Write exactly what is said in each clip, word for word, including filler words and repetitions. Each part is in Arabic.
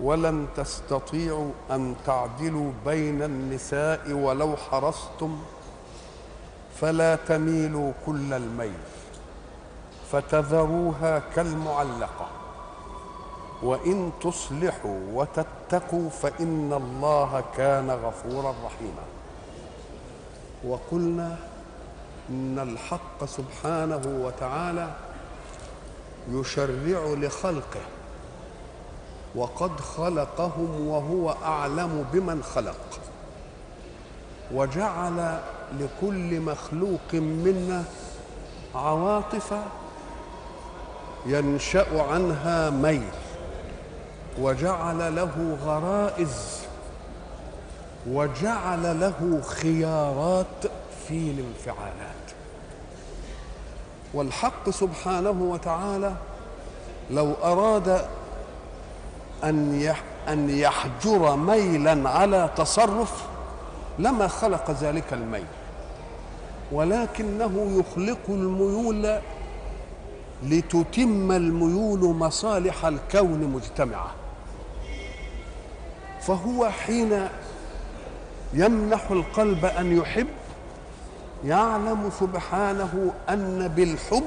ولن تستطيعوا أن تعدلوا بين النساء ولو حرصتم فلا تميلوا كل الميل فتذروها كالمعلقة وإن تصلحوا وتتقوا فإن الله كان غفورا رحيما. وقلنا إن الحق سبحانه وتعالى يشرع لخلقه، وقد خلقهم وهو أعلم بمن خلق، وجعل لكل مخلوق منا عواطف ينشأ عنها ميل، وجعل له غرائز، وجعل له خيارات في الانفعالات. والحق سبحانه وتعالى لو أراد أن يحجر ميلا على تصرف لما خلق ذلك الميل، ولكنه يخلق الميول لتتم الميول مصالح الكون مجتمعة. فهو حين يمنح القلب أن يحب يعلم سبحانه أن بالحب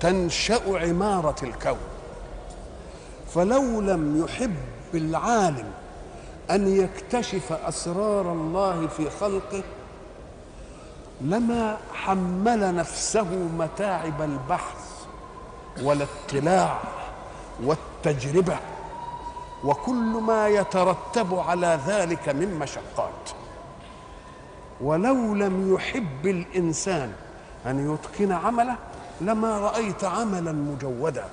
تنشأ عمارة الكون، فلو لم يحب العالم أن يكتشف أسرار الله في خلقه لما حمل نفسه متاعب البحث والاطلاع والتجربة وكل ما يترتب على ذلك من مشقات. ولو لم يحب الإنسان أن يتقن عمله لما رأيت عملا مجودا،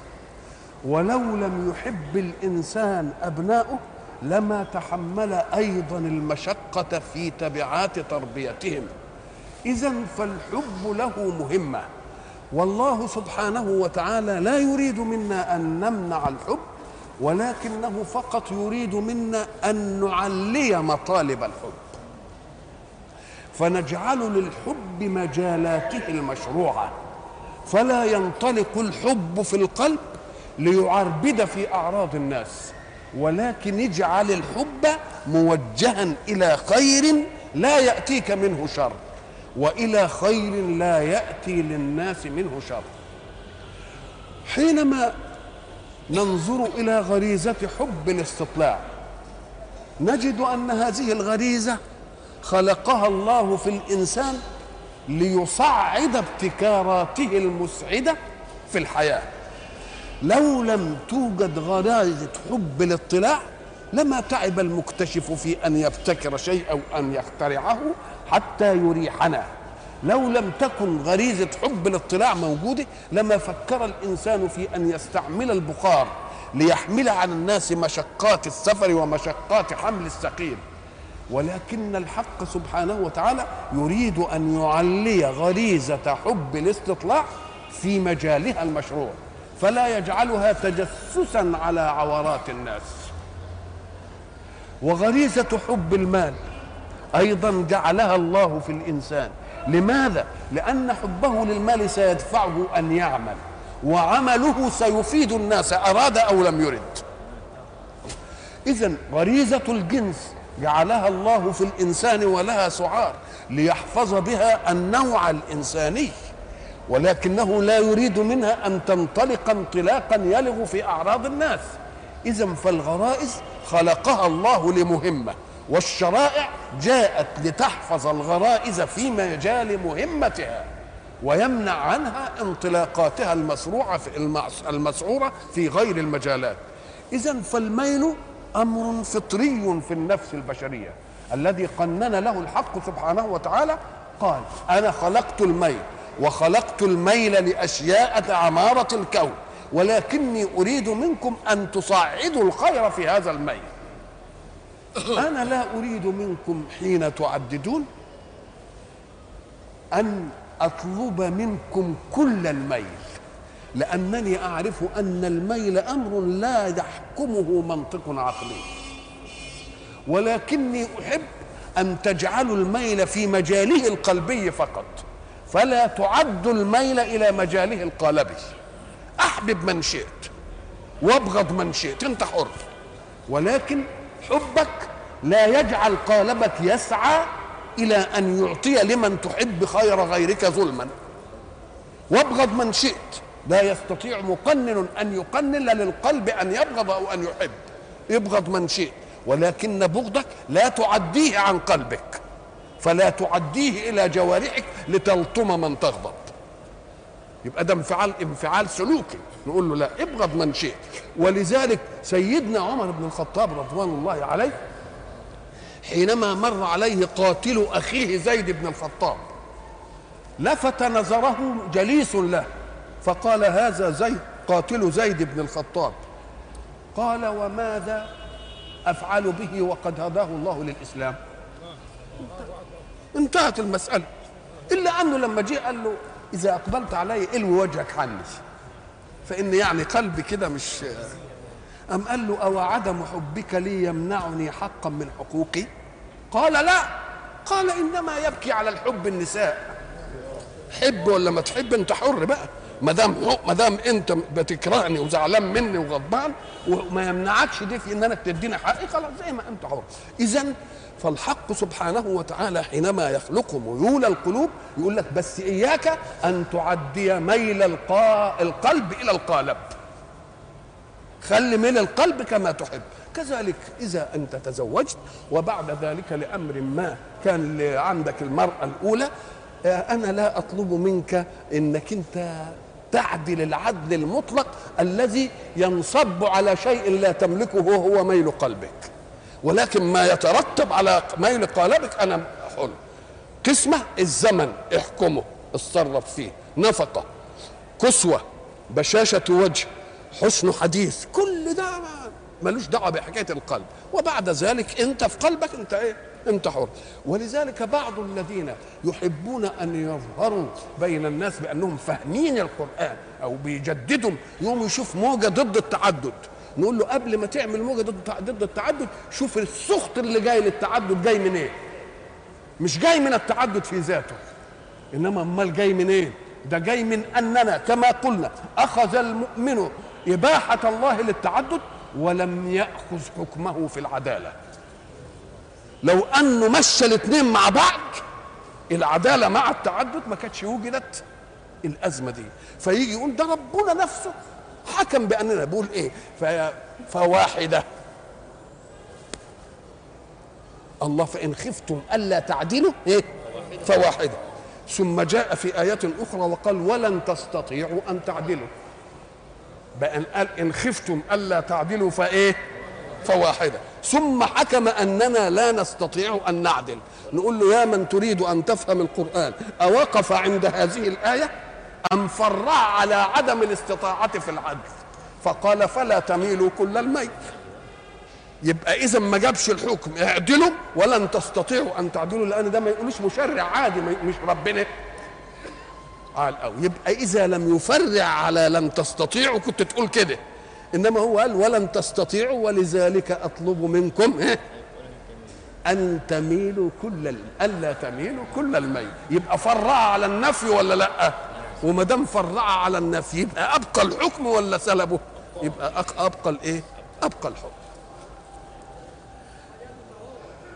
ولو لم يحب الإنسان أبناؤه لما تحمل أيضا المشقة في تبعات تربيتهم. إذن فالحب له مهمة، والله سبحانه وتعالى لا يريد منا أن نمنع الحب، ولكنه فقط يريد منا أن نعلي مطالب الحب، فنجعل للحب مجالاته المشروعة، فلا ينطلق الحب في القلب ليعربد في أعراض الناس، ولكن اجعل الحب موجها إلى خير لا يأتيك منه شر، وإلى خير لا يأتي للناس منه شر. حينما ننظر إلى غريزة حب الاستطلاع نجد أن هذه الغريزة خلقها الله في الإنسان ليصعد ابتكاراته المسعدة في الحياة. لو لم توجد غرائز حب الاطلاع لما تعب المكتشف في أن يبتكر شيء أو أن يخترعه حتى يريحنا. لو لم تكن غريزة حب الاطلاع موجودة لما فكر الإنسان في أن يستعمل البخار ليحمل على الناس مشقات السفر ومشقات حمل الثقيل. ولكن الحق سبحانه وتعالى يريد أن يعلي غريزة حب الاستطلاع في مجالها المشروع، فلا يجعلها تجسسا على عورات الناس. وغريزة حب المال أيضا جعلها الله في الإنسان. لماذا؟ لأن حبه للمال سيدفعه أن يعمل، وعمله سيفيد الناس أراد أو لم يرد. إذن غريزة الجنس جعلها الله في الإنسان ولها سعار ليحفظ بها النوع الإنساني، ولكنه لا يريد منها أن تنطلق انطلاقا يلغ في أعراض الناس. إذن فالغرائز خلقها الله لمهمة، والشرائع جاءت لتحفظ الغرائز في مجال مهمتها ويمنع عنها انطلاقاتها المسروعة المسعورة في غير المجالات. إذن فالميل أمر فطري في النفس البشرية الذي قنن له الحق سبحانه وتعالى، قال: أنا خلقت الميل، وخلقت الميل لأشياء عمارة الكون، ولكني أريد منكم أن تصعدوا الخير في هذا الميل. أنا لا أريد منكم حين تعددون أن أطلب منكم كل الميل، لأنني أعرف أن الميل أمر لا يحكمه منطق عقلي، ولكني أحب أن تجعلوا الميل في مجاله القلبي فقط، فلا تعد الميل إلى مجاله القالبي. أحبب من شئت وابغض من شئت، أنت حر، ولكن حبك لا يجعل قالبك يسعى إلى أن يعطي لمن تحب خير غيرك ظلما. وابغض من شئت، لا يستطيع مقنن أن يقنن للقلب أن يبغض أو أن يحب، ابغض من شئت، ولكن بغضك لا تعديه عن قلبك، فلا تعديه إلى جوارحك لتلطم من تغضب. يبقى ده انفعال انفعال سلوكي، نقول له لا، ابغض من شئت. ولذلك سيدنا عمر بن الخطاب رضوان الله عليه حينما مر عليه قاتل أخيه زيد بن الخطاب لفت نظره جليس له فقال: هذا زيد قاتل زيد بن الخطاب. قال: وماذا أفعل به وقد هداه الله للإسلام؟ انتهت المسألة. إلا أنه لما جاء قال له: إذا أقبلت علي إلو وجهك عني، فإن يعني قلبي كده مش. أم قال له: أو عدم حبك لي يمنعني حقا من حقوقي؟ قال: لا. قال: إنما يبكي على الحب النساء. حب ولا ما تحب أنت حر بقى، ما دام ما دام أنت بتكرهني وزعلان مني وغضبان وما يمنعكش دي في إن أنا تديني حقي، خلاص زي ما أنت حر. إذن فالحق سبحانه وتعالى حينما يخلق ميول القلوب يقول لك: بس إياك أن تعدي ميل القلب إلى القالب، خلي ميل القلب كما تحب. كذلك إذا أنت تزوجت وبعد ذلك لأمر ما كان عندك المرأة الأولى، أنا لا أطلب منك أنك أنت تعدل العدل المطلق الذي ينصب على شيء لا تملكه وهو ميل قلبك، ولكن ما يترتب على ميل قالبك أنا أقول قسمة: الزمن احكمه، اتصرف فيه، نفقة، كسوة، بشاشة وجه، حسن حديث، كل ده ملوش دعوة بحكاية القلب. وبعد ذلك أنت في قلبك أنت إيه؟ أنت حر. ولذلك بعض الذين يحبون أن يظهروا بين الناس بأنهم فاهمين القرآن أو بيجددوا، يوم يشوف موجة ضد التعدد نقول له: قبل ما تعمل موجة ضد التعدد شوف السخط اللي جاي للتعدد جاي من ايه، مش جاي من التعدد في ذاته، انما امال جاي من ايه؟ ده جاي من اننا كما قلنا اخذ المؤمن اباحة الله للتعدد ولم يأخذ حكمه في العدالة. لو انه مشى الاثنين مع بعض، العدالة مع التعدد، ما كانتش وجدت الازمة دي. فيجي يقول ده ربنا نفسه حكم بأننا، بقول إيه؟ فواحدة. الله: فإن خفتم ألا تعدلوا إيه؟ فواحدة. ثم جاء في آيات أخرى وقال: ولن تستطيعوا أن تعدلوا. بأن قال: إن خفتم ألا تعدلوا فإيه؟ فواحدة. ثم حكم أننا لا نستطيع أن نعدل. نقول له: يا من تريد أن تفهم القرآن، أوقف عند هذه الآية أم فرع على عدم الاستطاعة في العدل؟ فقال: فلا تميلوا كل الميل. يبقى إذا ما جابش الحكم اعدلوا، ولن تستطيعوا أن تعدلوا، لأن ده ما يقولوش مشرع عادي، مش ربنا قال. أو يبقى إذا لم يفرع على لن تستطيعوا كنت تقول كده، إنما هو قال ولن تستطيعوا، ولذلك أطلب منكم أن تميلوا كل ال... ألا تميلوا كل الميل. يبقى فرع على النفي ولا لأ؟ وما دام فرع على النفي يبقى ابقى الحكم ولا سلبه؟ يبقى ابقى الايه؟ ابقى الحكم.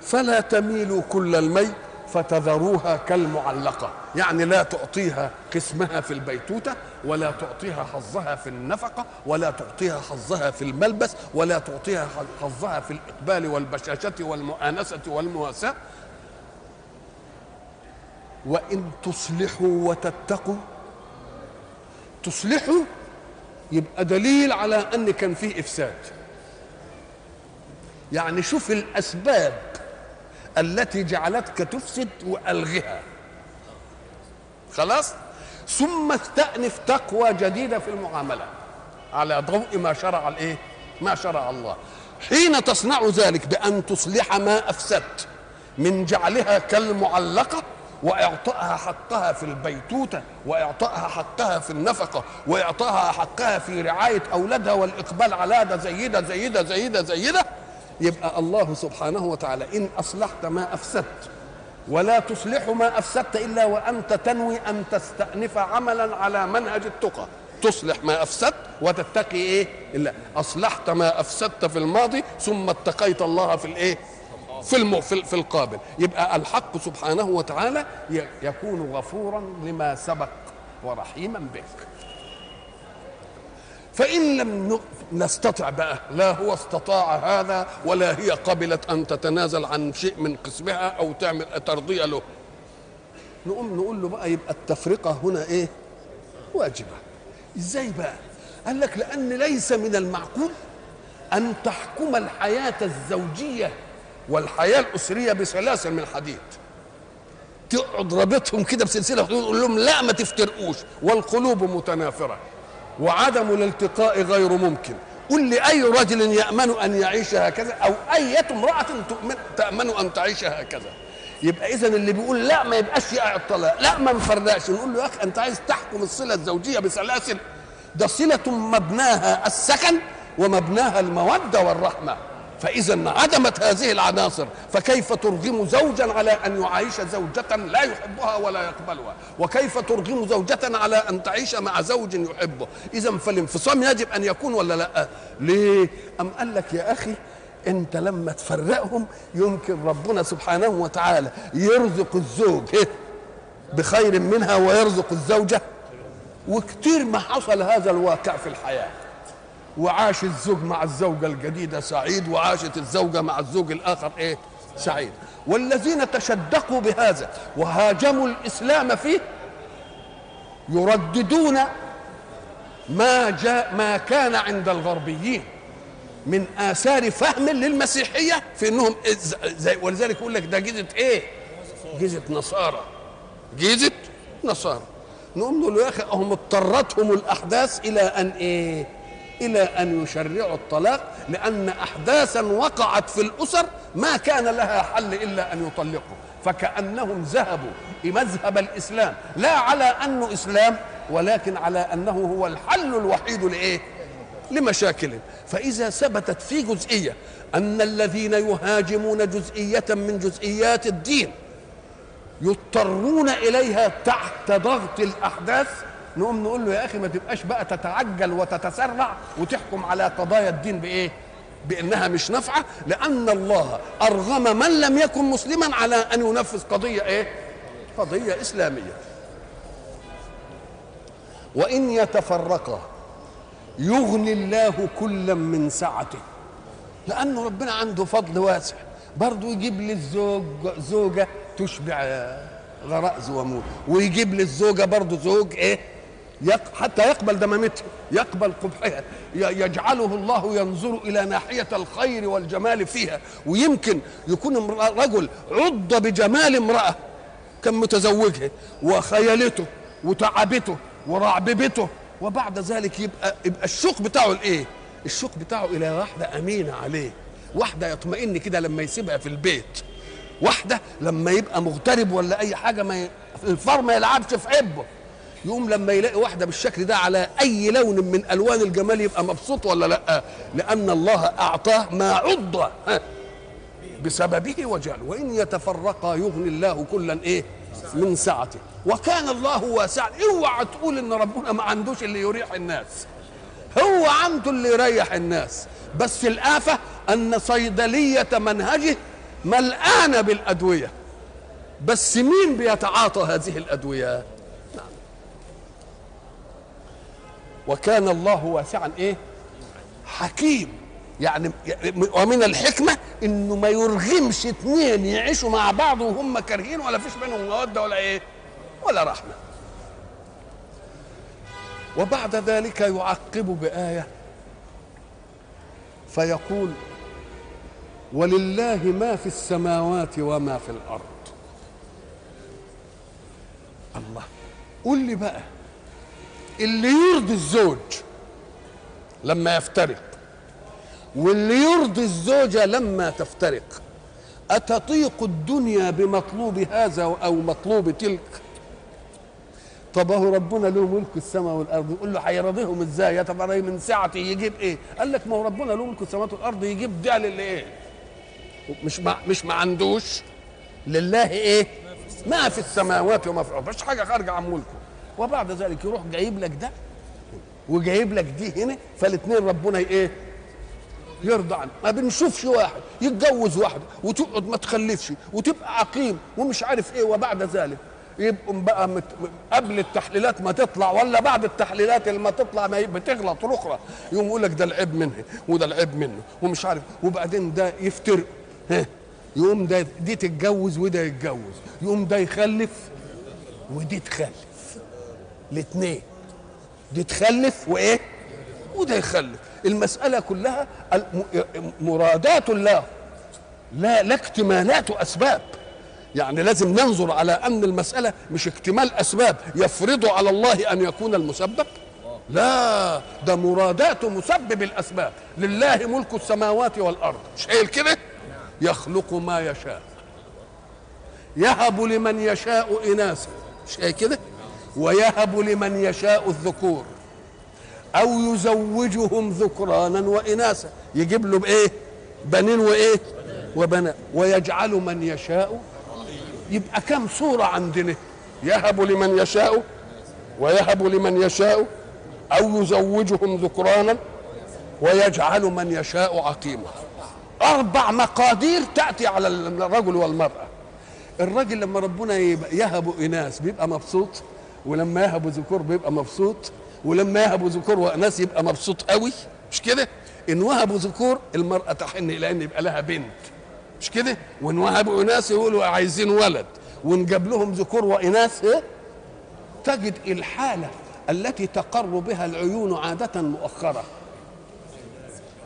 فلا تميلوا كل الميل فتذروها كالمعلقه، يعني لا تعطيها قسمها في البيتوته، ولا تعطيها حظها في النفقه، ولا تعطيها حظها في الملبس، ولا تعطيها حظها في الاقبال والبشاشه والمؤانسه والمواساه. وان تصلحوا وتتقوا. تصلحوا يبقى دليل على ان كان فيه افساد، يعني شوف الاسباب التي جعلتك تفسد والغها، خلاص، ثم استأنف تقوى جديده في المعامله على ضوء ما شرع الايه ما شرع الله. حين تصنع ذلك بأن تصلح ما أفسدت من جعلها كالمعلقة وإعطائها حقها في البيتوتة وإعطائها حقها في النفقة وإعطائها حقها في رعاية أولادها والإقبال على ده زيدة زيدة زيدة زيدة. يبقى الله سبحانه وتعالى إن أصلحت ما أفسدت، ولا تصلح ما أفسدت إلا وأنت تنوي أن تستأنف عملا على منهج التقى. تصلح ما أفسدت وتتقي إيه؟ إلا أصلحت ما أفسدت في الماضي ثم اتقيت الله في الإيه؟ في الم... في القابل. يبقى الحق سبحانه وتعالى يكون غفورا لما سبق ورحيما بك. فإن لم نستطع بقى، لا هو استطاع هذا ولا هي قبلت أن تتنازل عن شيء من قسمها أو تعمل ترضية له، نقوم نقول له بقى يبقى التفرقة هنا إيه؟ واجبة. إزاي بقى؟ قال لك لأن ليس من المعقول أن تحكم الحياة الزوجية والحياة الأسرية بسلاسل من حديد، تقعد رابطهم كده بسلسلة خدود تقول لهم لا ما تفترقوش والقلوب متنافرة وعدم الالتقاء غير ممكن. قل لي أي رجل يأمن أن يعيش هكذا أو أي امرأة تأمن أن تعيش هكذا؟ يبقى إذن اللي بيقول لا ما يبقاش يقع الطلاق، لا ما نفرقش، نقول له يا أخي أنت عايز تحكم الصلة الزوجية بسلاسل؟ ده صلة مبناها السكن ومبناها المودة والرحمة، فإذا عدمت هذه العناصر فكيف ترغم زوجا على أن يعيش زوجة لا يحبها ولا يقبلها، وكيف ترغم زوجة على أن تعيش مع زوج يحبه؟ إذا فالانفصام يجب أن يكون ولا لا؟ ليه؟ أم قال لك يا أخي أنت لما تفرقهم يمكن ربنا سبحانه وتعالى يرزق الزوج بخير منها ويرزق الزوجة، وكتير ما حصل هذا الواقع في الحياة، وعاش الزوج مع الزوجة الجديدة سعيد وعاشت الزوجة مع الزوج الآخر إيه؟ سعيد. والذين تشدقوا بهذا وهاجموا الإسلام فيه يرددون ما جاء ما كان عند الغربيين من آثار فهم للمسيحية في أنهم، ولذلك يقول لك ده جيزة إيه؟ جيزة نصارى، جيزة نصارى. نقول له يا أخي هم اضطرتهم الأحداث إلى أن إيه؟ إلى أن يشرعوا الطلاق، لأن أحداثا وقعت في الأسر ما كان لها حل إلا أن يطلقوا، فكأنهم ذهبوا مذهب الإسلام لا على أنه إسلام ولكن على أنه هو الحل الوحيد لإيه؟ لمشاكلهم. فإذا ثبتت في جزئية أن الذين يهاجمون جزئية من جزئيات الدين يضطرون إليها تحت ضغط الأحداث، نقوم نقول له يا أخي ما تبقاش بقى تتعجل وتتسرع وتحكم على قضايا الدين بإيه؟ بأنها مش نافعة، لأن الله أرغم من لم يكن مسلما على أن ينفذ قضية إيه؟ قضية إسلامية. وإن يتفرقا يغني الله كلا من سعته، لأن ربنا عنده فضل واسع، برضه يجيب للزوج زوجة تشبع غراء زواموت، ويجيب للزوجة برضه زوج إيه؟ حتى يقبل دمامتها، يقبل قبحها، يجعله الله ينظر إلى ناحية الخير والجمال فيها. ويمكن يكون رجل عض بجمال امرأة كان متزوجها وخيالته وتعبته ورعببته، وبعد ذلك يبقى يبقى الشوق بتاعه الإيه؟ الشوق بتاعه إلى واحدة أمينة عليه، واحدة يطمئن كده لما يسيبها في البيت، واحدة لما يبقى مغترب ولا أي حاجة ما ي... الفار ما يلعبش في عبه، يقوم لما يلاقي واحدة بالشكل ده على أي لون من ألوان الجمال يبقى مبسوط ولا لأ؟ لأن الله أعطاه ما عض بسببه وجعله. وإن يتفرقا يغني الله كلا إيه؟ من سعته، وكان الله واسعا. اوعى تقول إن ربنا ما عندوش اللي يريح الناس، هو عنده اللي يريح الناس، بس الآفة أن صيدلية منهجه ملآنة بالأدوية، بس مين بيتعاطى هذه الأدوية؟ نعم. وكان الله واسعا إيه؟ حكيم. يعني ومن الحكمة إنه ما يرغمش اتنين يعيشوا مع بعض وهم كارهين ولا فيش بينهم مودة ولا إيه؟ ولا رحمة. وبعد ذلك يعقب بآية فيقول ولله ما في السماوات وما في الأرض. الله، قل لي بقى اللي يرضي الزوج لما يفترق واللي يرضي الزوجة لما تفترق. أتطيق الدنيا بمطلوب هذا أو مطلوب تلك؟ طب هو ربنا له ملك السماء والارض، يقول له هيرضيهم ازاي؟ يا طب من ساعته يجيب ايه؟ قال لك ما هو ربنا له ملك السماوات والارض، يجيب ده للي ايه؟ مش ما مش ما عندوش لله ايه؟ ما في السماوات وما في الارض، مش حاجه خارجه عن ملكه، وبعد ذلك يروح جايب لك ده وجايب لك دي هنا، فالاثنين ربنا ايه؟ يرضى عنه. ما بنشوفش واحد يتجوز واحده وتقعد ما تخلفش وتبقى عقيم ومش عارف ايه، وبعد ذلك يبقوا بقى مت... قبل التحليلات ما تطلع ولا بعد التحليلات اللي ما تطلع ما بتغلط الاخرى، يقوم يقول لك ده العيب منها وده العيب منه ومش عارف، وبعدين ده يفترق، ها يقوم ده دي تتجوز وده يتجوز، يقوم ده يخلف ودي تخلف، الاثنين دي تخلف وايه وده يخلف. المساله كلها مرادات الله لا لا اكتمالات اسباب، يعني لازم ننظر على أن المسألة مش اكتمال أسباب يفرض على الله أن يكون المسبب، لا ده مرادات مسبب الأسباب. لله ملك السماوات والأرض، مش قايل كده؟ يخلق ما يشاء يهب لمن يشاء إناثا، مش قايل كده؟ ويهب لمن يشاء الذكور أو يزوجهم ذكرانا وإناثا، يجيب له بإيه؟ بنين وإيه؟ وبنات. ويجعل من يشاء، يبقى كم صورة عندنا؟ يهب لمن يشاء ويهب لمن يشاء أو يزوجهم ذكرانا ويجعل من يشاء عقيما. أربع مقادير تأتي على الرجل والمرأة. الرجل لما ربنا يهب إناث بيبقى مبسوط، ولما يهب ذكور بيبقى مبسوط، ولما يهب ذكور وإناث يبقى مبسوط قوي، مش كده؟ إن وهبوا ذكور المرأة تحن إلى أن يبقى لها بنت، مش كده؟ ونوهبوا اناث يقولوا عايزين ولد، ونجاب لهم ذكور واناث. إيه؟ تجد الحاله التي تقر بها العيون عاده مؤخرة،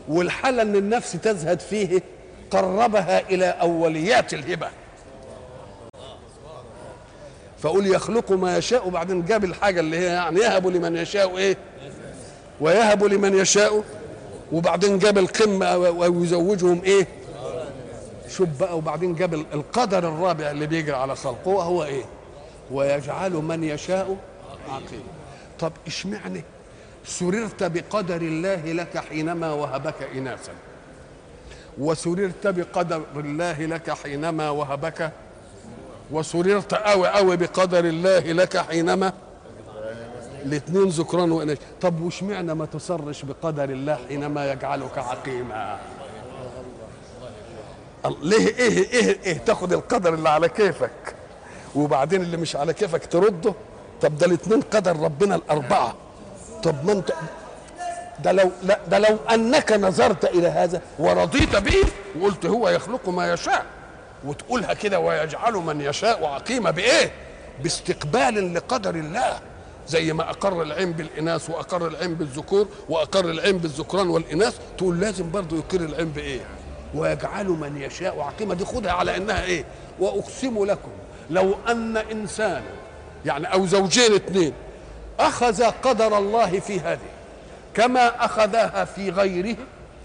والحاله ان النفس تزهد فيه قربها الى اوليات الهبه. فقول يخلق ما يشاء، وبعدين جاب الحاجه اللي هي يعني يهب لمن يشاء ايه؟ ويهب لمن يشاء، وبعدين جاب القمه ويزوجهم ايه؟ شوف بقى، وبعدين جاب القدر الرابع اللي بيجري على خلقه وهو ايه؟ ويجعل من يشاء عقيما. طب اشمعنى سررت بقدر الله لك حينما وهبك اناثا، وسررت بقدر الله لك حينما وهبك، وسررت قوي قوي بقدر الله لك حينما الاثنين ذكران واناث؟ طب واشمعنى ما تسرش بقدر الله حينما يجعلك عقيما؟ ليه ايه ايه ايه تاخد القدر اللي على كيفك وبعدين اللي مش على كيفك ترده؟ طب ده الاثنين قدر ربنا الاربعه. طب ما انت ده لو لا ده لو انك نظرت الى هذا ورضيت به وقلت هو يخلق ما يشاء، وتقولها كده ويجعل من يشاء عقيما، بايه؟ باستقبال لقدر الله، زي ما اقر العين بالاناث واقر العين بالذكور واقر العين بالذكران والاناث، تقول لازم برضه يقر العين بايه؟ ويجعل من يشاء عقيمة. دي خدها على انها ايه؟ واقسم لكم لو ان انسانا يعني او زوجين اثنين اخذ قدر الله في هذه كما اخذها في غيره،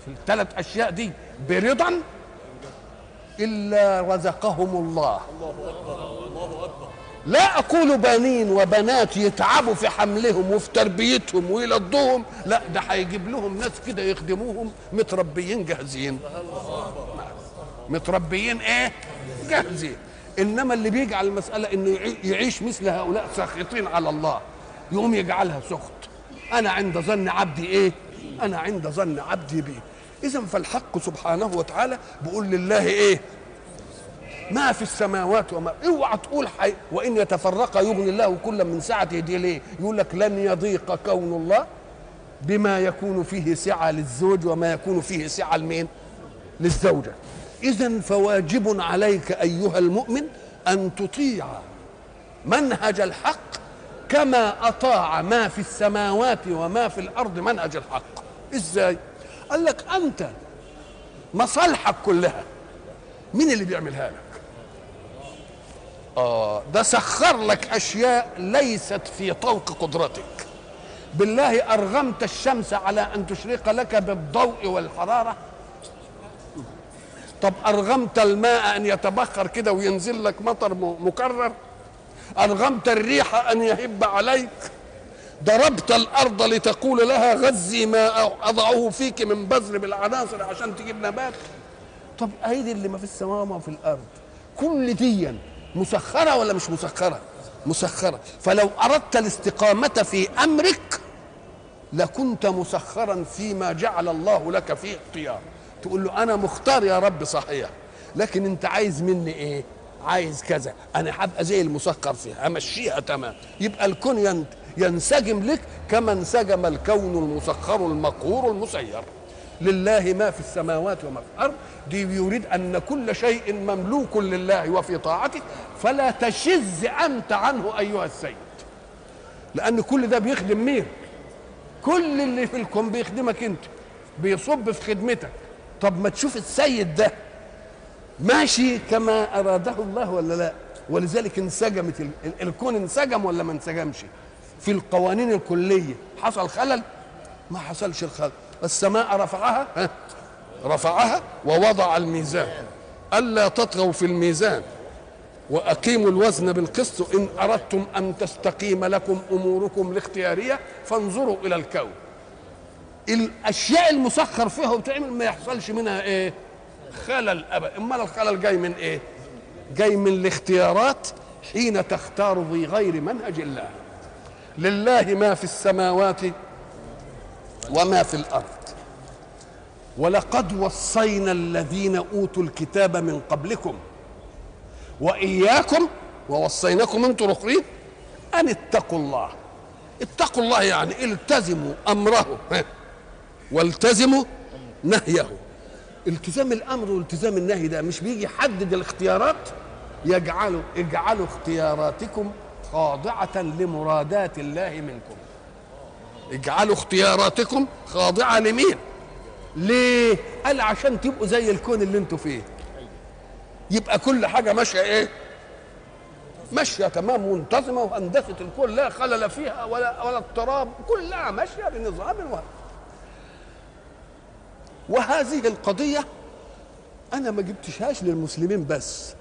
في الثلاث اشياء دي برضا، الا رزقهم الله. لا اقول بنين وبنات يتعبوا في حملهم وفي تربيتهم ويلضوهم، لا ده هيجيب لهم ناس كده يخدموهم متربيين جاهزين، متربيين ايه؟ جاهزين. انما اللي بيجعل المساله انه يعيش مثل هؤلاء ساخطين على الله، يقوم يجعلها سخط. انا عند ظن عبدي ايه؟ انا عند ظن عبدي بيه. اذا فالحق سبحانه وتعالى بيقول لله ايه؟ ما في السماوات وما، اوعى تقول حي... وان يتفرق يغني الله كلا من سعته. دي ليه؟ يقول لك لن يضيق كون الله بما يكون فيه سعه للزوج وما يكون فيه سعه لمين؟ للزوجه. اذا فواجب عليك ايها المؤمن ان تطيع منهج الحق كما اطاع ما في السماوات وما في الارض منهج الحق. ازاي؟ قال لك انت مصالحك كلها مين اللي بيعملها لك؟ آه ده سخر لك أشياء ليست في طوق قدرتك. بالله أرغمت الشمس على أن تشرق لك بالضوء والحرارة طب أرغمت الماء أن يتبخر كده وينزل لك مطر مكرر؟ أرغمت الريح أن يهب عليك؟ ضربت الأرض لتقول لها غزي ما أضعه فيك من بذر بالعناصر عشان تجيب نبات؟ طب أيدي اللي ما في السماء وما في الأرض كل ديا مسخرة ولا مش مسخرة؟ مسخرة. فلو أردت الاستقامة في أمرك لكنت مسخرا فيما جعل الله لك فيه اختيار. تقول له أنا مختار يا رب صحيح، لكن أنت عايز مني إيه؟ عايز كذا، أنا هبقى زي المسخر فيها، أمشيها تمام. يبقى الكون ينسجم لك كما انسجم الكون المسخر المقهور المسير. لله ما في السماوات وما في الأرض، دي يريد أن كل شيء مملوك لله وفي طاعته، فلا تشذ أنت عنه أيها السيد. لأن كل ده بيخدم مين؟ كل اللي في الكون بيخدمك أنت، بيصب في خدمتك. طب ما تشوف السيد ده ماشي كما أراده الله ولا لا؟ ولذلك انسجمت الكون، انسجم ولا ما انسجمش؟ في القوانين الكلية حصل خلل؟ ما حصلش الخلل. السماء رفعها رفعها ووضع الميزان ألا تطغوا في الميزان وأقيموا الوزن بالقسط إن أردتم أن تستقيم لكم أموركم الاختيارية فانظروا إلى الكون. الأشياء المسخر فيها وتعمل ما يحصلش منها إيه؟ خلل أبدا. أمال الخلل جاي من إيه؟ جاي من الاختيارات حين تختار في غير منهج الله. لله ما في السماوات وما في الأرض ولقد وصينا الذين أوتوا الكتاب من قبلكم وإياكم ووصيناكم أنتم الآخرين أن اتقوا الله. اتقوا الله يعني التزموا أمره والتزموا نهيه. التزام الأمر والتزام النهي ده مش بيجي يحدد الاختيارات؟ يجعلوا اجعلوا اختياراتكم خاضعة لمرادات الله منكم. اجعلوا اختياراتكم خاضعة لمين؟ ليه؟ قال عشان تبقوا زي الكون اللي انتوا فيه. يبقى كل حاجة ماشية ايه؟ ماشية تمام منتظمة وهندسة الكون لا خلل فيها ولا ولا اضطراب، كلها ماشية بنظام. وهذه القضية أنا ما جبتشهاش للمسلمين بس،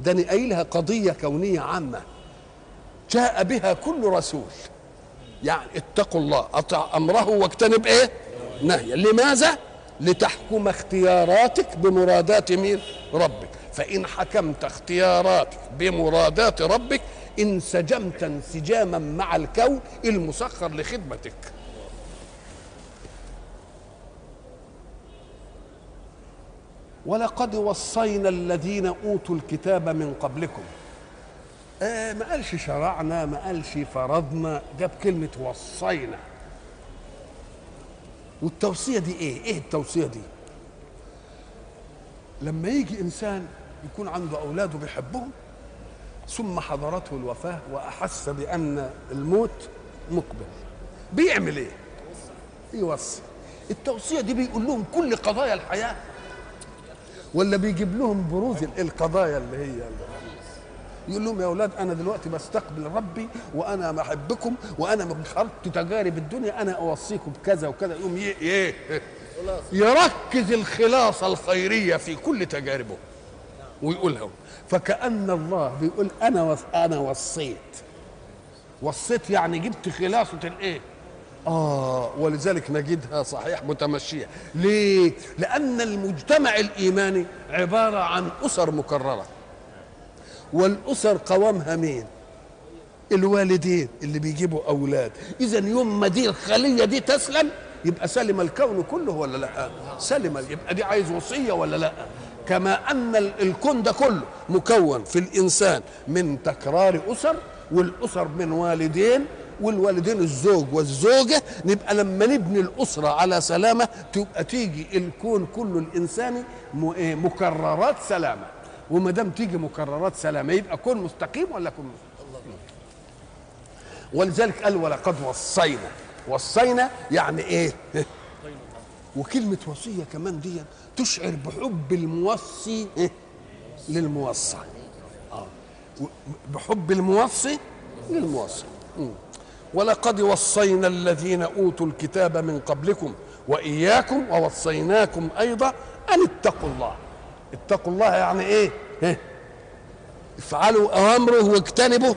ده أنا قايلها قضية كونية عامة جاء بها كل رسول. يعني اتقوا الله، أطع أمره واجتنب إيه؟ نهيه. لماذا؟ لتحكم اختياراتك بمرادات مين؟ ربك. فإن حكمت اختياراتك بمرادات ربك انسجمت انسجاما مع الكون المسخر لخدمتك. ولقد وصينا الذين أوتوا الكتاب من قبلكم. آه ما قالش شرعنا، ما قالش فرضنا، جاب كلمة وصينا. والتوصية دي ايه؟ ايه التوصية دي؟ لما يجي انسان يكون عنده اولاده بيحبهم ثم حضرته الوفاة واحس بان الموت مقبل، بيعمل ايه؟ يوصي. التوصية دي بيقول لهم كل قضايا الحياة ولا بيجيب لهم بروز القضايا اللي هي يقول لهم يا اولاد انا دلوقتي بستقبل ربي وانا بحبكم وانا من خرطت تجارب الدنيا انا اوصيكم بكذا وكذا. يقوم ايه؟ يركز الخلاصه الخيريه في كل تجاربه ويقولها. فكأن الله بيقول انا انا وصيت. وصيت يعني جبت خلاصه الايه؟ آه ولذلك نجدها صحيح متمشية. ليه؟ لأن المجتمع الإيماني عبارة عن أسر مكررة، والأسر قوامها مين؟ الوالدين اللي بيجيبوا أولاد. إذن يوم ما دي الخلية دي تسلم يبقى سلم الكون كله ولا لأ؟ سلم. يبقى دي عايز وصية ولا لأ؟ كما أن الكون ده كله مكون في الإنسان من تكرار أسر، والأسر من والدين، والوالدين الزوج والزوجة. نبقى لما نبني الأسرة على سلامة تبقى تيجي الكون كله الإنساني مكررات سلامة. وما دام تيجي مكررات سلامة يبقى كون مستقيم ولا كون مستقيم. ولذلك قال ولقد وصينا. وصينا يعني إيه؟ وكلمة وصية كمان دي تشعر بحب الموصي للموصى. بحب الموصي للموصى. ولقد وصينا الذين أوتوا الكتاب من قبلكم وإياكم ووصيناكم أيضا أن اتقوا الله. اتقوا الله يعني ايه؟ ها؟ افعلوا اوامره واجتنبوا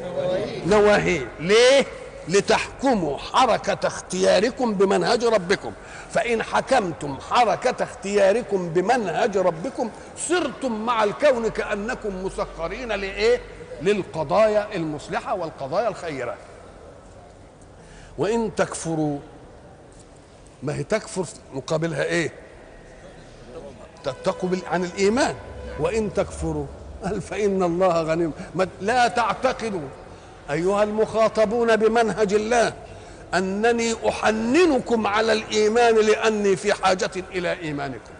نواهيه. ليه؟ لتحكموا حركة اختياركم بمنهج ربكم، فإن حكمتم حركة اختياركم بمنهج ربكم سرتم مع الكون كأنكم مسخرين لإيه؟ للقضايا المصلحة والقضايا الخيرة. وإن تكفروا، ما هي تكفر مقابلها إيه؟ تتقوا عن الإيمان. وإن تكفروا فإن الله غني. لا تعتقدوا أيها المخاطبون بمنهج الله أنني أحننكم على الإيمان لأني في حاجة إلى إيمانكم،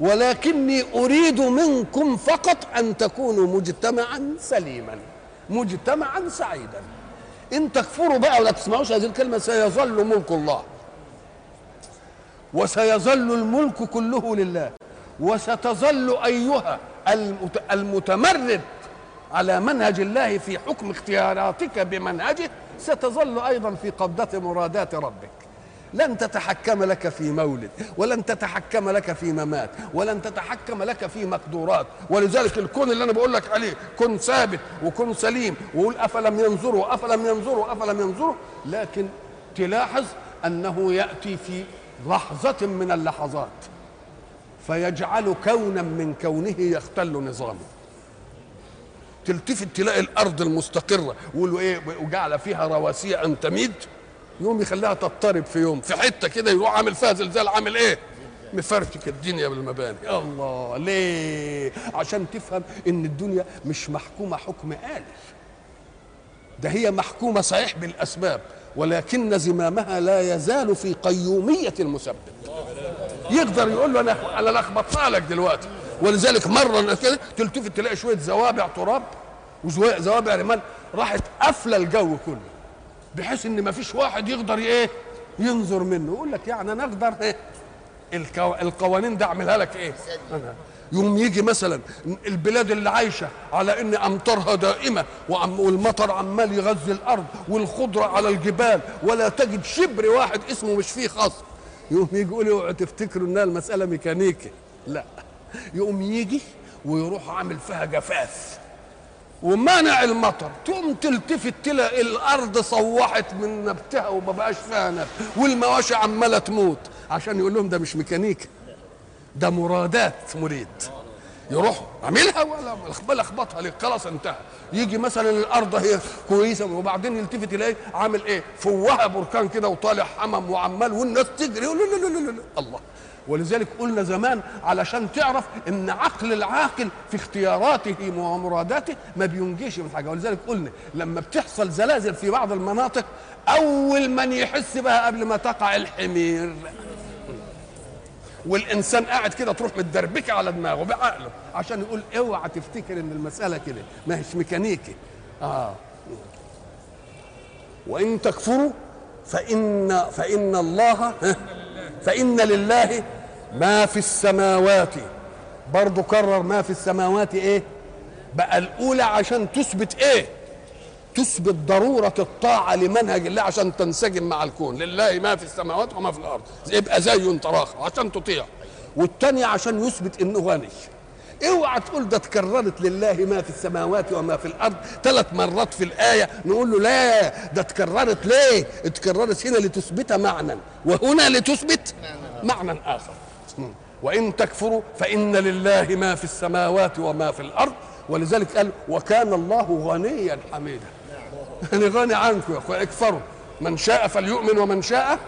ولكني أريد منكم فقط أن تكونوا مجتمعا سليما، مجتمعا سعيدا. إن تكفروا بقى ولا تسمعوش هذه الكلمة، سيظل ملك الله، وسيظل الملك كله لله، وستظل أيها المتمرد على منهج الله في حكم اختياراتك بمنهجه، ستظل أيضا في قبضة مرادات ربك. لن تتحكم لك في مولد، ولن تتحكم لك في ممات، ولن تتحكم لك في مقدورات. ولذلك الكون اللي أنا بقول لك عليه كن ثابت وكن سليم، وقول أفلم ينظروا أفلم ينظروا أفلم ينظروا، لكن تلاحظ أنه يأتي في لحظة من اللحظات فيجعل كونا من كونه يختل نظامه. تلتفت تلاقي الارض المستقره وايه، وجعل فيها رواسي ان تميد، يوم يخليها تضطرب في يوم في حته كده، يروح عامل فيها زلزال، عامل ايه؟ مفرتك الدنيا بالمباني. الله، ليه؟ عشان تفهم ان الدنيا مش محكومه حكم آلي، ده هي محكومه صحيح بالاسباب، ولكن زمامها لا يزال في قيوميه المسبب. يقدر يقول له انا انا لخبطها لك دلوقتي. ولذلك مرة كده تلتفت تلاقي شوية زوابع تراب وزوابع رمال راحت قافلة الجو كله، بحيث إن مفيش واحد يقدر إيه؟ ينظر منه. يقول لك يعني أنا أقدر إيه؟ الكو... القوانين ده أعملها لك إيه؟ أنا يوم يجي مثلا البلاد اللي عايشة على إن أمطارها دائمة وعم... والمطر عمال يغذي الأرض والخضرة على الجبال، ولا تجد شبر واحد اسمه مش فيه خصب، يوم يجي يقول اوعوا تفتكروا إنها المسألة ميكانيكي، لأ، يقوم يجي ويروح عامل فيها جفاف ومنع المطر، تقوم تلتفت تلاقي الارض صوحت من نبتها وما بقاش فيها نبت، والمواشي عماله تموت. عشان يقول لهم ده مش ميكانيكا، ده مرادات مريد، يروح عاملها ولا اخبطها ليه، خلاص انتهى. يجي مثلا الارض هي كويسه، وبعدين يلتفت يلاقي عامل ايه؟ فوها بركان كده وطالع حمم وعمال والناس تجري. لا لا لا لا الله. ولذلك قلنا زمان علشان تعرف ان عقل العاقل في اختياراته ومراداته ما بينجيش من حاجه. ولذلك قلنا لما بتحصل زلازل في بعض المناطق، اول من يحس بها قبل ما تقع الحمير، والانسان قاعد كده تروح متدربكه على دماغه بعقله، عشان يقول اوعى تفتكر ان المساله كده، ما هيش ميكانيكي. اه وان تكفروا فان فان الله فإن لله ما في السماوات، برضو كرر ما في السماوات إيه؟ بقى الأولى عشان تثبت إيه؟ تثبت ضرورة الطاعة لمنهج الله عشان تنسجم مع الكون. لله ما في السماوات وما في الأرض، يبقى زي تراخ عشان تطيع. والتانية عشان يثبت إنه غني. اوعى تقول ده اتكررت لله ما في السماوات وما في الارض ثلاث مرات في الايه، نقول له لا ده اتكررت ليه؟ اتكررت هنا لتثبت معنى، وهنا لتثبت معنى اخر. وان تكفروا فان لله ما في السماوات وما في الارض. ولذلك قال وكان الله غنيا حميدا. انا غني عنكم يا اخويا، اكفروا، من شاء فليؤمن ومن شاء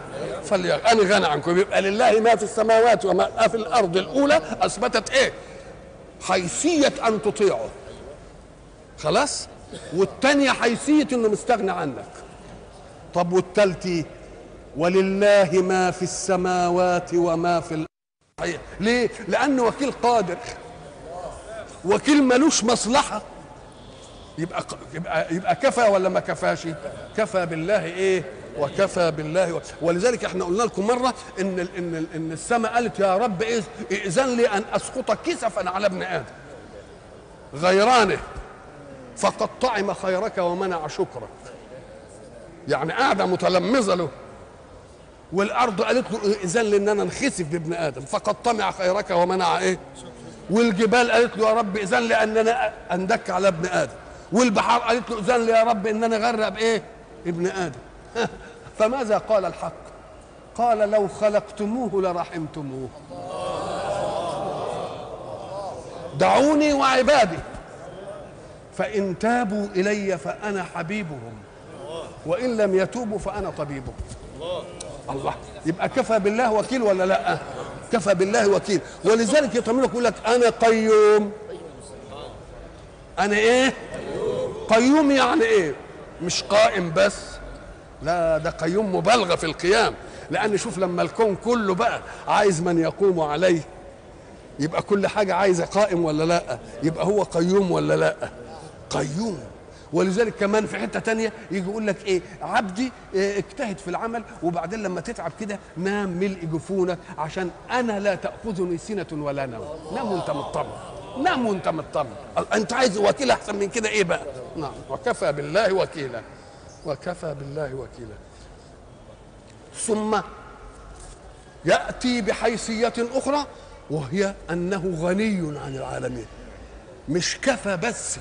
فليكفر، انا غني عنكم. يبقى لله ما في السماوات وما في الارض الاولى اثبتت ايه؟ حيثية أن تطيعه، خلاص؟ والتانية حيثية إنه مستغني عنك. طب والتالتي؟ ولله ما في السماوات وما في الأرض. ليه؟ لأنه وكيل قادر، وكيل ملوش مصلحة. يبقى يبقى يبقى كفى ولا ما كفاش؟ كفى بالله إيه؟ وكفى بالله و... ولذلك احنا قلنا لكم مره ان ال... ان ال... ان السماء قالت يا رب إيه ائذن لي ان اسقط كسفا على ابن ادم غيرانه فقد طعم خيرك ومنع شكرك، يعني قاعده متلمذه له. والارض قالت له ائذن لي ان انا انخسف بابن ادم فقد طمع خيرك ومنع ايه؟ والجبال قالت له يا رب إذن لي أن أنا أندك على ابن آدم، والبحار قالت له إذن لي يا رب أن أنا أغرق بإيه؟ ابن آدم. فماذا قال الحق؟ قال لو خلقتموه لرحمتموه، دعوني وعبادي فإن تابوا إلي فأنا حبيبهم وإن لم يتوبوا فأنا طبيبهم. الله، يبقى كفى بالله وكيل ولا لا؟ كفى بالله وكيل. ولذلك يطمنك يقول لك أنا قيوم. أنا إيه؟ قيوم. يعني إيه؟ مش قائم بس، لا ده قيوم مبالغة في القيام، لأن شوف لما الكون كله بقى عايز من يقوم عليه، يبقى كل حاجة عايزة قائم ولا لا؟ يبقى هو قيوم ولا لا؟ قيوم. ولذلك كمان في حتة تانية يجي يقول لك ايه؟ عبدي إيه اجتهد في العمل وبعدين لما تتعب كده نام ملء جفونك عشان انا لا تأخذني سنة ولا نوم. نام وانت مطمن، نام وانت مطمن. انت عايز وكيل احسن من كده ايه بقى؟ نعم. وكفى بالله وكيلا، وكفى بالله وكيلا. ثم يأتي بحيثية اخرى وهي انه غني عن العالمين. مش كفى بس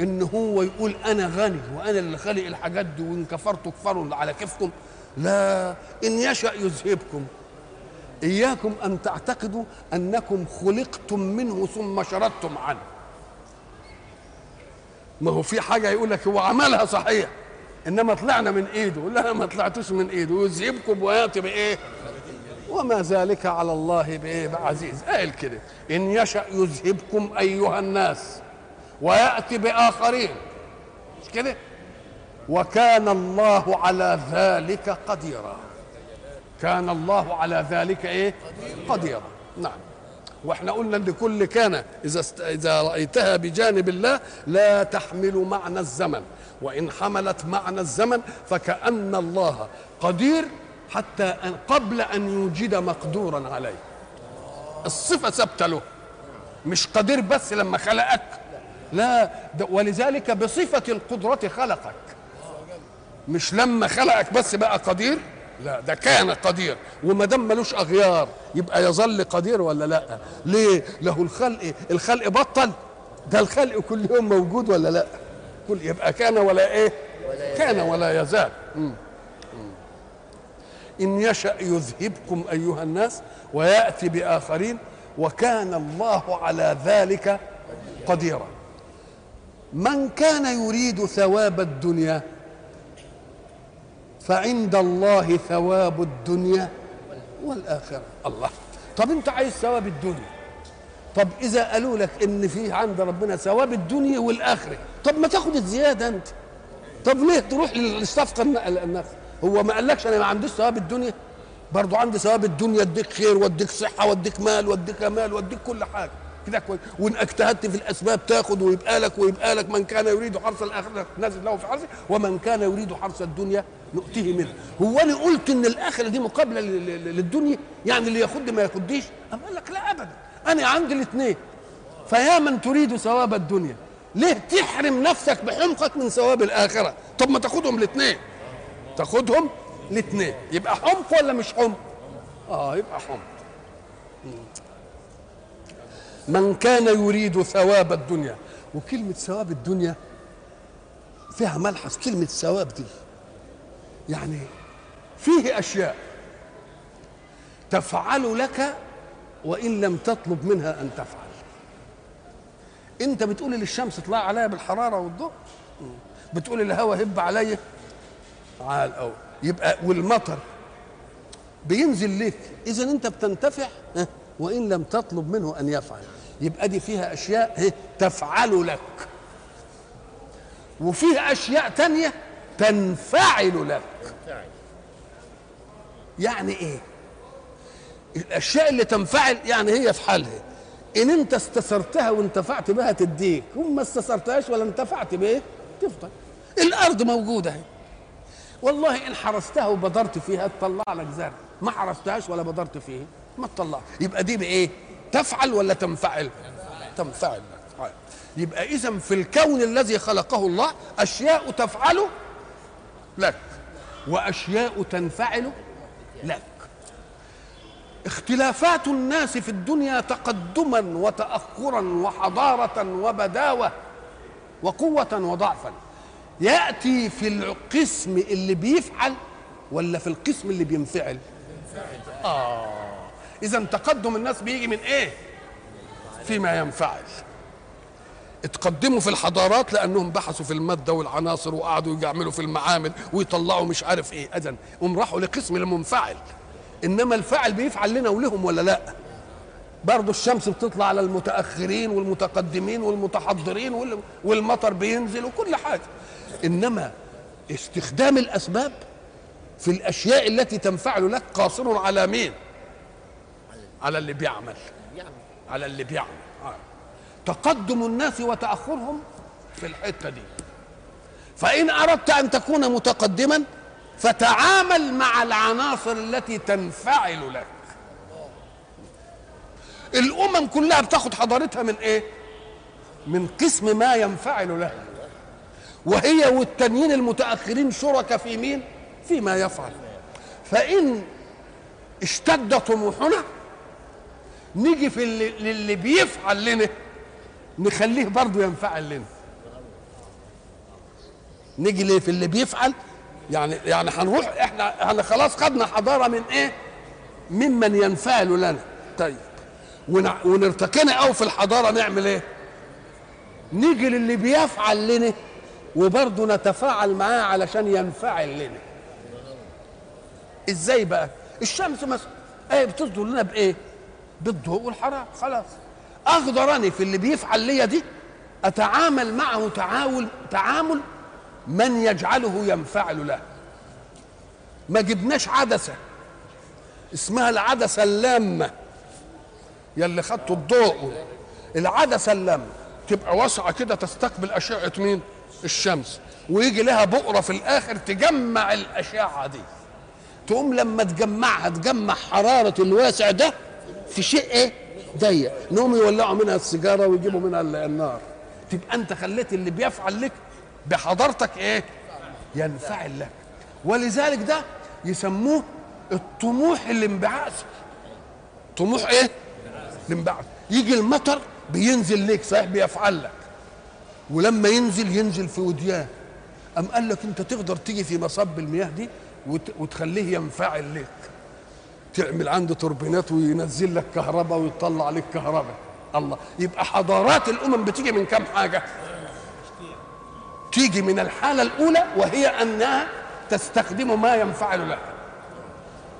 ان هو يقول انا غني وانا اللي خالق الحاجات دي وان كفرتوا كفروا على كيفكم، لا، ان يشأ يذهبكم. اياكم ان تعتقدوا انكم خلقتم منه ثم شردتم عنه. ما هو في حاجه يقول لك هو عملها صحيح انما طلعنا من ايده، لا ما طلعتوش من ايده، ويذهبكم وياتي بايه؟ وما ذلك على الله بايه؟ بعزيز. قال كده ان يشأ يذهبكم ايها الناس ويأتي بآخرين، مش كده؟ وكان الله على ذلك قديرا. كان الله على ذلك ايه؟ قديرا. نعم. واحنا قلنا ان كل كان اذا است... اذا رأيتها بجانب الله لا تحمل معنى الزمن، وان حملت معنى الزمن فكأن الله قدير حتى أن قبل ان يوجد مقدورا عليه. الصفة ثابتة له، مش قدير بس لما خلقك، لا، ولذلك بصفة القدرة خلقك، مش لما خلقك بس بقى قدير، لا ده كان قدير وما دام ملوش أغيار يبقى يظل قدير ولا لا؟ ليه؟ له الخلق، الخلق بطل؟ ده الخلق كل يوم موجود ولا لا؟ كل يبقى كان ولا إيه؟ كان ولا يزال. إن يشأ يذهبكم أيها الناس ويأتي بآخرين وكان الله على ذلك قديرا. من كان يريد ثواب الدنيا فعند الله ثواب الدنيا والآخرة. الله، طب انت عايز ثواب الدنيا، طب اذا قالوا لك ان في عند ربنا ثواب الدنيا والآخرة، طب ما تاخد الزيادة انت، طب ليه تروح للصفقة النقص؟ هو ما قالكش انا ما عنديش ثواب الدنيا؟ برضو عندي ثواب الدنيا، اديك خير واديك صحة واديك مال واديك امال واديك كل حاجة كده كويس، وان اجتهدت في الاسباب تاخد ويبقى لك ويبقى لك. من كان يريد حرث الاخره نازل له في حرثه ومن كان يريد حرث الدنيا نؤتيه منه. هو انا قلت ان الاخره دي مقابله للدنيا؟ يعني اللي ياخد ما ياخديش؟ انا اقول لك لا ابدا، انا عندي الاثنين. فيا من تريد ثواب الدنيا ليه تحرم نفسك بحمقك من ثواب الاخره؟ طب ما تاخدهم الاثنين، تاخدهم الاثنين. يبقى حمق ولا مش حمق؟ اه يبقى حمق. من كان يريد ثواب الدنيا، وكلمة ثواب الدنيا فيها ملحظ، كلمة ثواب دي يعني فيه أشياء تفعل لك وإن لم تطلب منها أن تفعل. أنت بتقولي للشمس اطلع عليا بالحرارة والضوء، بتقولي للهواء هب عليا على الأول، يبقى والمطر بينزل لك، إذا أنت بتنتفع وإن لم تطلب منه أن يفعل. يبقى دي فيها أشياء تفعل لك، وفيها أشياء تانية تنفعل لك. يعني إيه؟ الأشياء اللي تنفعل يعني هي في حالها، إن أنت استثرتها وانتفعت بها تديك، وما استثرتهاش ولا انتفعت بها تفضل. الأرض موجودة أهي، والله إن حرستها وبدرت فيها تطلع لك زرع، ما حرستهاش ولا بدرت فيها ما تطلع. يبقى دي بايه؟ تفعل ولا تنفعل؟ تنفعل. يبقى اذا في الكون الذي خلقه الله اشياء تفعل لك واشياء تنفعل لك. اختلافات الناس في الدنيا تقدما وتأخرا وحضارة وبداوة وقوة وضعفا يأتي في القسم اللي بيفعل ولا في القسم اللي بينفعل؟ آه إذا تقدم الناس بيجي من إيه؟ فيما ينفعل. اتقدموا في الحضارات لأنهم بحثوا في المادة والعناصر وقعدوا يعملوا في المعامل ويطلعوا مش عارف إيه، إذا هم راحوا لقسم المنفعل. إنما الفاعل بيفعل لنا ولهم ولا لأ؟ برضه الشمس بتطلع على المتأخرين والمتقدمين والمتحضرين والمطر بينزل وكل حاجة. إنما استخدام الأسباب في الأشياء التي تنفعل لك قاصر على مين؟ على اللي بيعمل. على اللي بيعمل. آه. تقدم الناس وتأخرهم في الحتة دي. فإن أردت أن تكون متقدما فتعامل مع العناصر التي تنفعل لك. الأمم كلها بتاخد حضارتها من إيه؟ من قسم ما ينفعل له. وهي والتانيين المتأخرين شركاء في مين؟ فيما يفعل. فإن اشتد طموحنا نيجي في اللي, اللي بيفعل لنا نخليه برضه ينفعل لنا. نيجي ليه في اللي بيفعل؟ يعني يعني هنروح احنا احنا خلاص خدنا حضاره من ايه؟ ممن ينفعل لنا. طيب ونرتقينا قوي في الحضاره نعمل ايه؟ نيجي للي بيفعل لنا وبرضه نتفاعل معاه علشان ينفعل لنا. ازاي بقى؟ الشمس مثلا ايه بتصدر لنا بايه؟ بالضوء والحراره. خلاص اقدرني في اللي بيفعل ليا دي اتعامل معه تعامل تعامل من يجعله ينفعل له. ما جبناش عدسه اسمها العدسه اللامه يا اللي خدتوا الضوء. العدسه اللامه تبقى واسعه كده تستقبل اشعه مين؟ الشمس، ويجي لها بؤره في الاخر تجمع الاشعه دي. تقوم لما تجمعها تجمع حراره الواسع ده في شيء ايه؟ ضيق، نقوم يولعوا منها السيجاره ويجيبوا منها النار. تبقى انت خليت اللي بيفعل لك بحضرتك ايه؟ ينفعل لك. ولذلك ده يسموه الطموح الانبعاثي. طموح ايه؟ الانبعاث. يجي المطر بينزل لك صحيح بيفعل لك، ولما ينزل ينزل في وديان. أم قال لك انت تقدر تيجي في مصب المياه دي وتخليه ينفعل لك، تعمل عنده توربينات وينزل لك كهرباء ويطلع لك كهرباء. الله، يبقى حضارات الامم بتيجي من كام حاجه؟ تيجي من الحاله الاولى وهي انها تستخدم ما ينفعل لها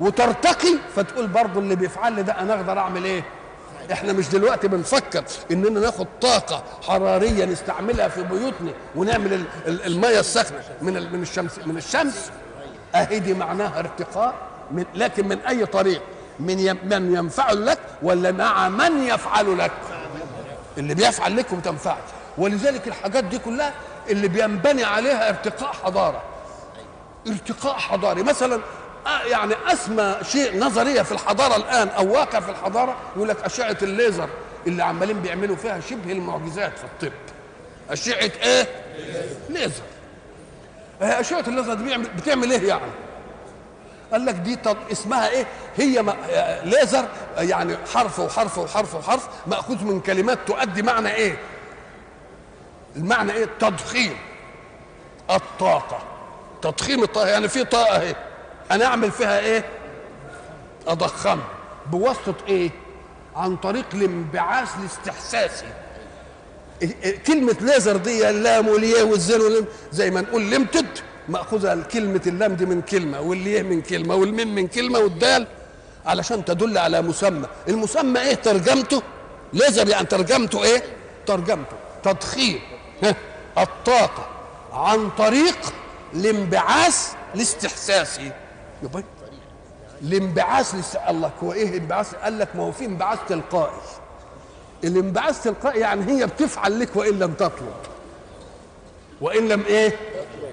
وترتقي، فتقول برضه اللي بيفعل لي ده انا اقدر اعمل ايه؟ احنا مش دلوقتي بنفكر اننا ناخد طاقه حراريه نستعملها في بيوتنا ونعمل الميه السخنه من من الشمس من الشمس اهي دي معناها ارتقاء، من لكن من اي طريق؟ من من ينفعل لك ولا مع من يفعل لك؟ اللي بيفعل لك وبتنفعل. ولذلك الحاجات دي كلها اللي بينبني عليها ارتقاء حضاره. ارتقاء حضاري مثلا يعني اسمى شيء نظريه في الحضاره الان او واقع في الحضاره يقول لك اشعه الليزر اللي عمالين بيعملوا فيها شبه المعجزات في الطب. اشعه ايه؟ ليزر. اشعه الليزر دي بتعمل ايه يعني؟ قال لك دي اسمها ايه؟ هي ليزر يعني حرف وحرف وحرف وحرف ماخوذ من كلمات تؤدي معنى ايه؟ المعنى ايه؟ تضخيم الطاقه. تضخيم الطاقه يعني في طاقه اهي انا اعمل فيها ايه؟ اضخم بواسطه ايه؟ عن طريق الانبعاث الاستحساسي. كلمه ليزر دي اللام والياء والزين زي ما نقول لمتد ماخوذه كلمه اللام دي من كلمه والليه من كلمه والميم من كلمه والدال علشان تدل على مسمى. المسمى ايه ترجمته؟ ليزر يعني ترجمته ايه؟ ترجمته تضخيم الطاقة عن طريق الانبعاث الاستحساسي. يبقى الانبعاث الاست... الله هو ايه انبعاث؟ قال لك ما هو في انبعاث تلقائي. الانبعاث تلقائي يعني هي بتفعل لك وان لم تطلب. وان لم ايه؟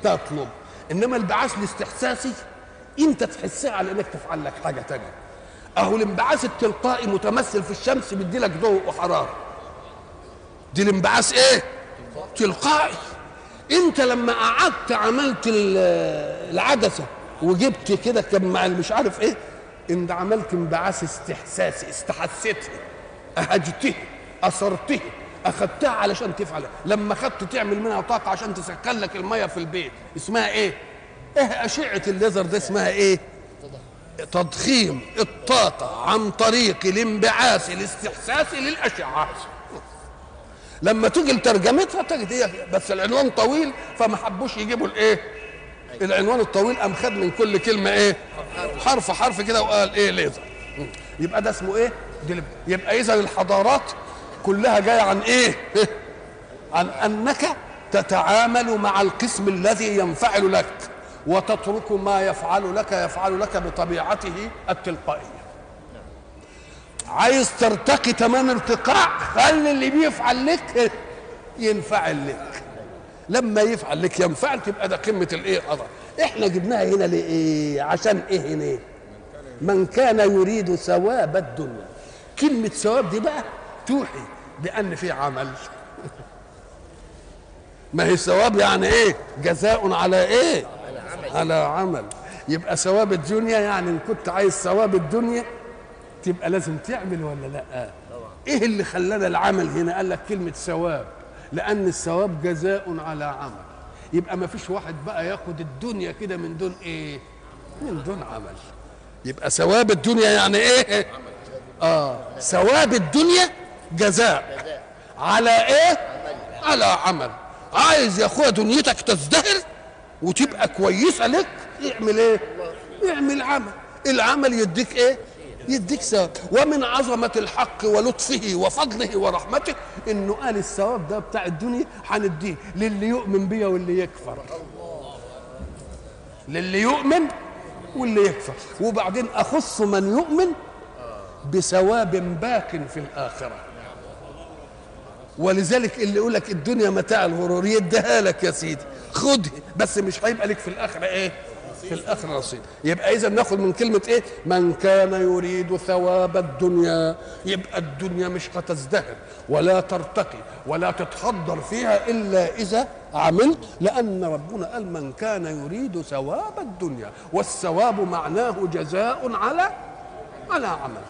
تطلب. انما الانبعاث الاستحساسي انت تحسها على انك تفعل لك حاجه ثانيه. اهو الانبعاث التلقائي متمثل في الشمس بيدي لك ضوء وحراره. دي الانبعاث ايه؟ تلقائي. انت لما قعدت عملت العدسه وجبت كده كان مع مش عارف ايه ان عملت انبعاث استحساسي، استحسيتها، اهجتها، اثرتها، اخدتها علشان تفعلها، لما خدت تعمل منها طاقه عشان تسخن لك الميه في البيت، اسمها ايه؟ ايه اشعه الليزر دي اسمها ايه؟ تضخيم الطاقه عن طريق الانبعاث الاستحساسي للاشعه. لما تيجي لترجمتها تجد هي إيه؟ بس العنوان طويل فما حبوش يجيبوا الايه؟ العنوان الطويل قام خد من كل كلمه ايه؟ حرف حرف كده وقال ايه؟ ليزر. يبقى ده اسمه ايه؟ دلب. يبقى اذا الحضارات كلها جايه عن ايه؟ عن انك تتعامل مع القسم الذي ينفعل لك وتترك ما يفعل لك يفعل لك بطبيعته التلقائيه. عايز ترتقي تمام ارتقاء، خلي اللي بيفعل لك ينفعل لك، لما يفعل لك ينفعل تبقى ده قمه الايه؟ قدر. احنا جبناها هنا لايه؟ عشان ايه هنا؟ إيه؟ من كان يريد ثواب الدنيا. كلمه ثواب دي بقى توحي بان في عمل. ما هي ثواب يعني ايه؟ جزاء على ايه؟ على عمل. يبقى ثواب الدنيا يعني ان كنت عايز ثواب الدنيا تبقى لازم تعمل ولا لا؟ ايه اللي خلانا العمل هنا؟ قال لك كلمه ثواب لان الثواب جزاء على عمل. يبقى ما فيش واحد بقى ياخد الدنيا كده من دون ايه؟ من دون عمل. يبقى ثواب الدنيا يعني ايه؟ اه ثواب الدنيا جزاء على ايه؟ على عمل. عايز يا اخويا دنيتك تزدهر وتبقى كويسه لك، اعمل ايه؟ اعمل عمل. العمل يديك ايه؟ يديك ثواب. ومن عظمه الحق ولطفه وفضله ورحمته انه قال الثواب ده بتاع الدنيا هنديه للي يؤمن بيا واللي يكفر. للي يؤمن واللي يكفر. وبعدين اخص من يؤمن بثواب باق في الاخره. ولذلك اللي يقول لك الدنيا متاع الغرور يديها لك يا سيدي، خدها، بس مش هيبقى لك في الاخره ايه؟ في الاخره نصيب. يبقى اذا ناخد من كلمه ايه؟ من كان يريد ثواب الدنيا، يبقى الدنيا مش هتزدهر ولا ترتقي ولا تتخضر فيها الا اذا عملت، لان ربنا قال من كان يريد ثواب الدنيا، والثواب معناه جزاء على على عمل.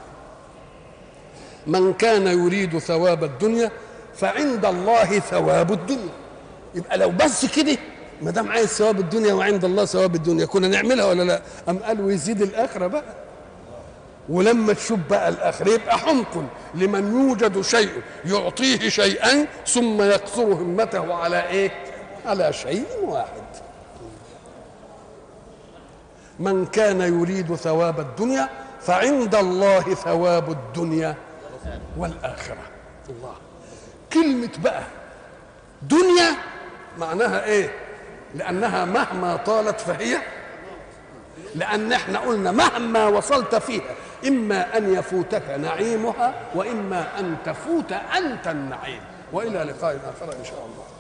من كان يريد ثواب الدنيا فعند الله ثواب الدنيا. يبقى لو بس كده ما دام عايز ثواب الدنيا وعند الله ثواب الدنيا كنا نعملها ولا لا؟ قام قال ويزيد الاخره بقى. ولما تشوف بقى الاخره يبقى حمق لمن يوجد شيء يعطيه شيئا ثم يقصر همته على ايه؟ على شيء واحد. من كان يريد ثواب الدنيا فعند الله ثواب الدنيا والاخره. الله. كلمة بقى دنيا معناها ايه؟ لأنها مهما طالت فهي، لأن احنا قلنا مهما وصلت فيها إما أن يفوتك نعيمها وإما أن تفوت أنت النعيم. وإلى لقاء آخر إن شاء الله.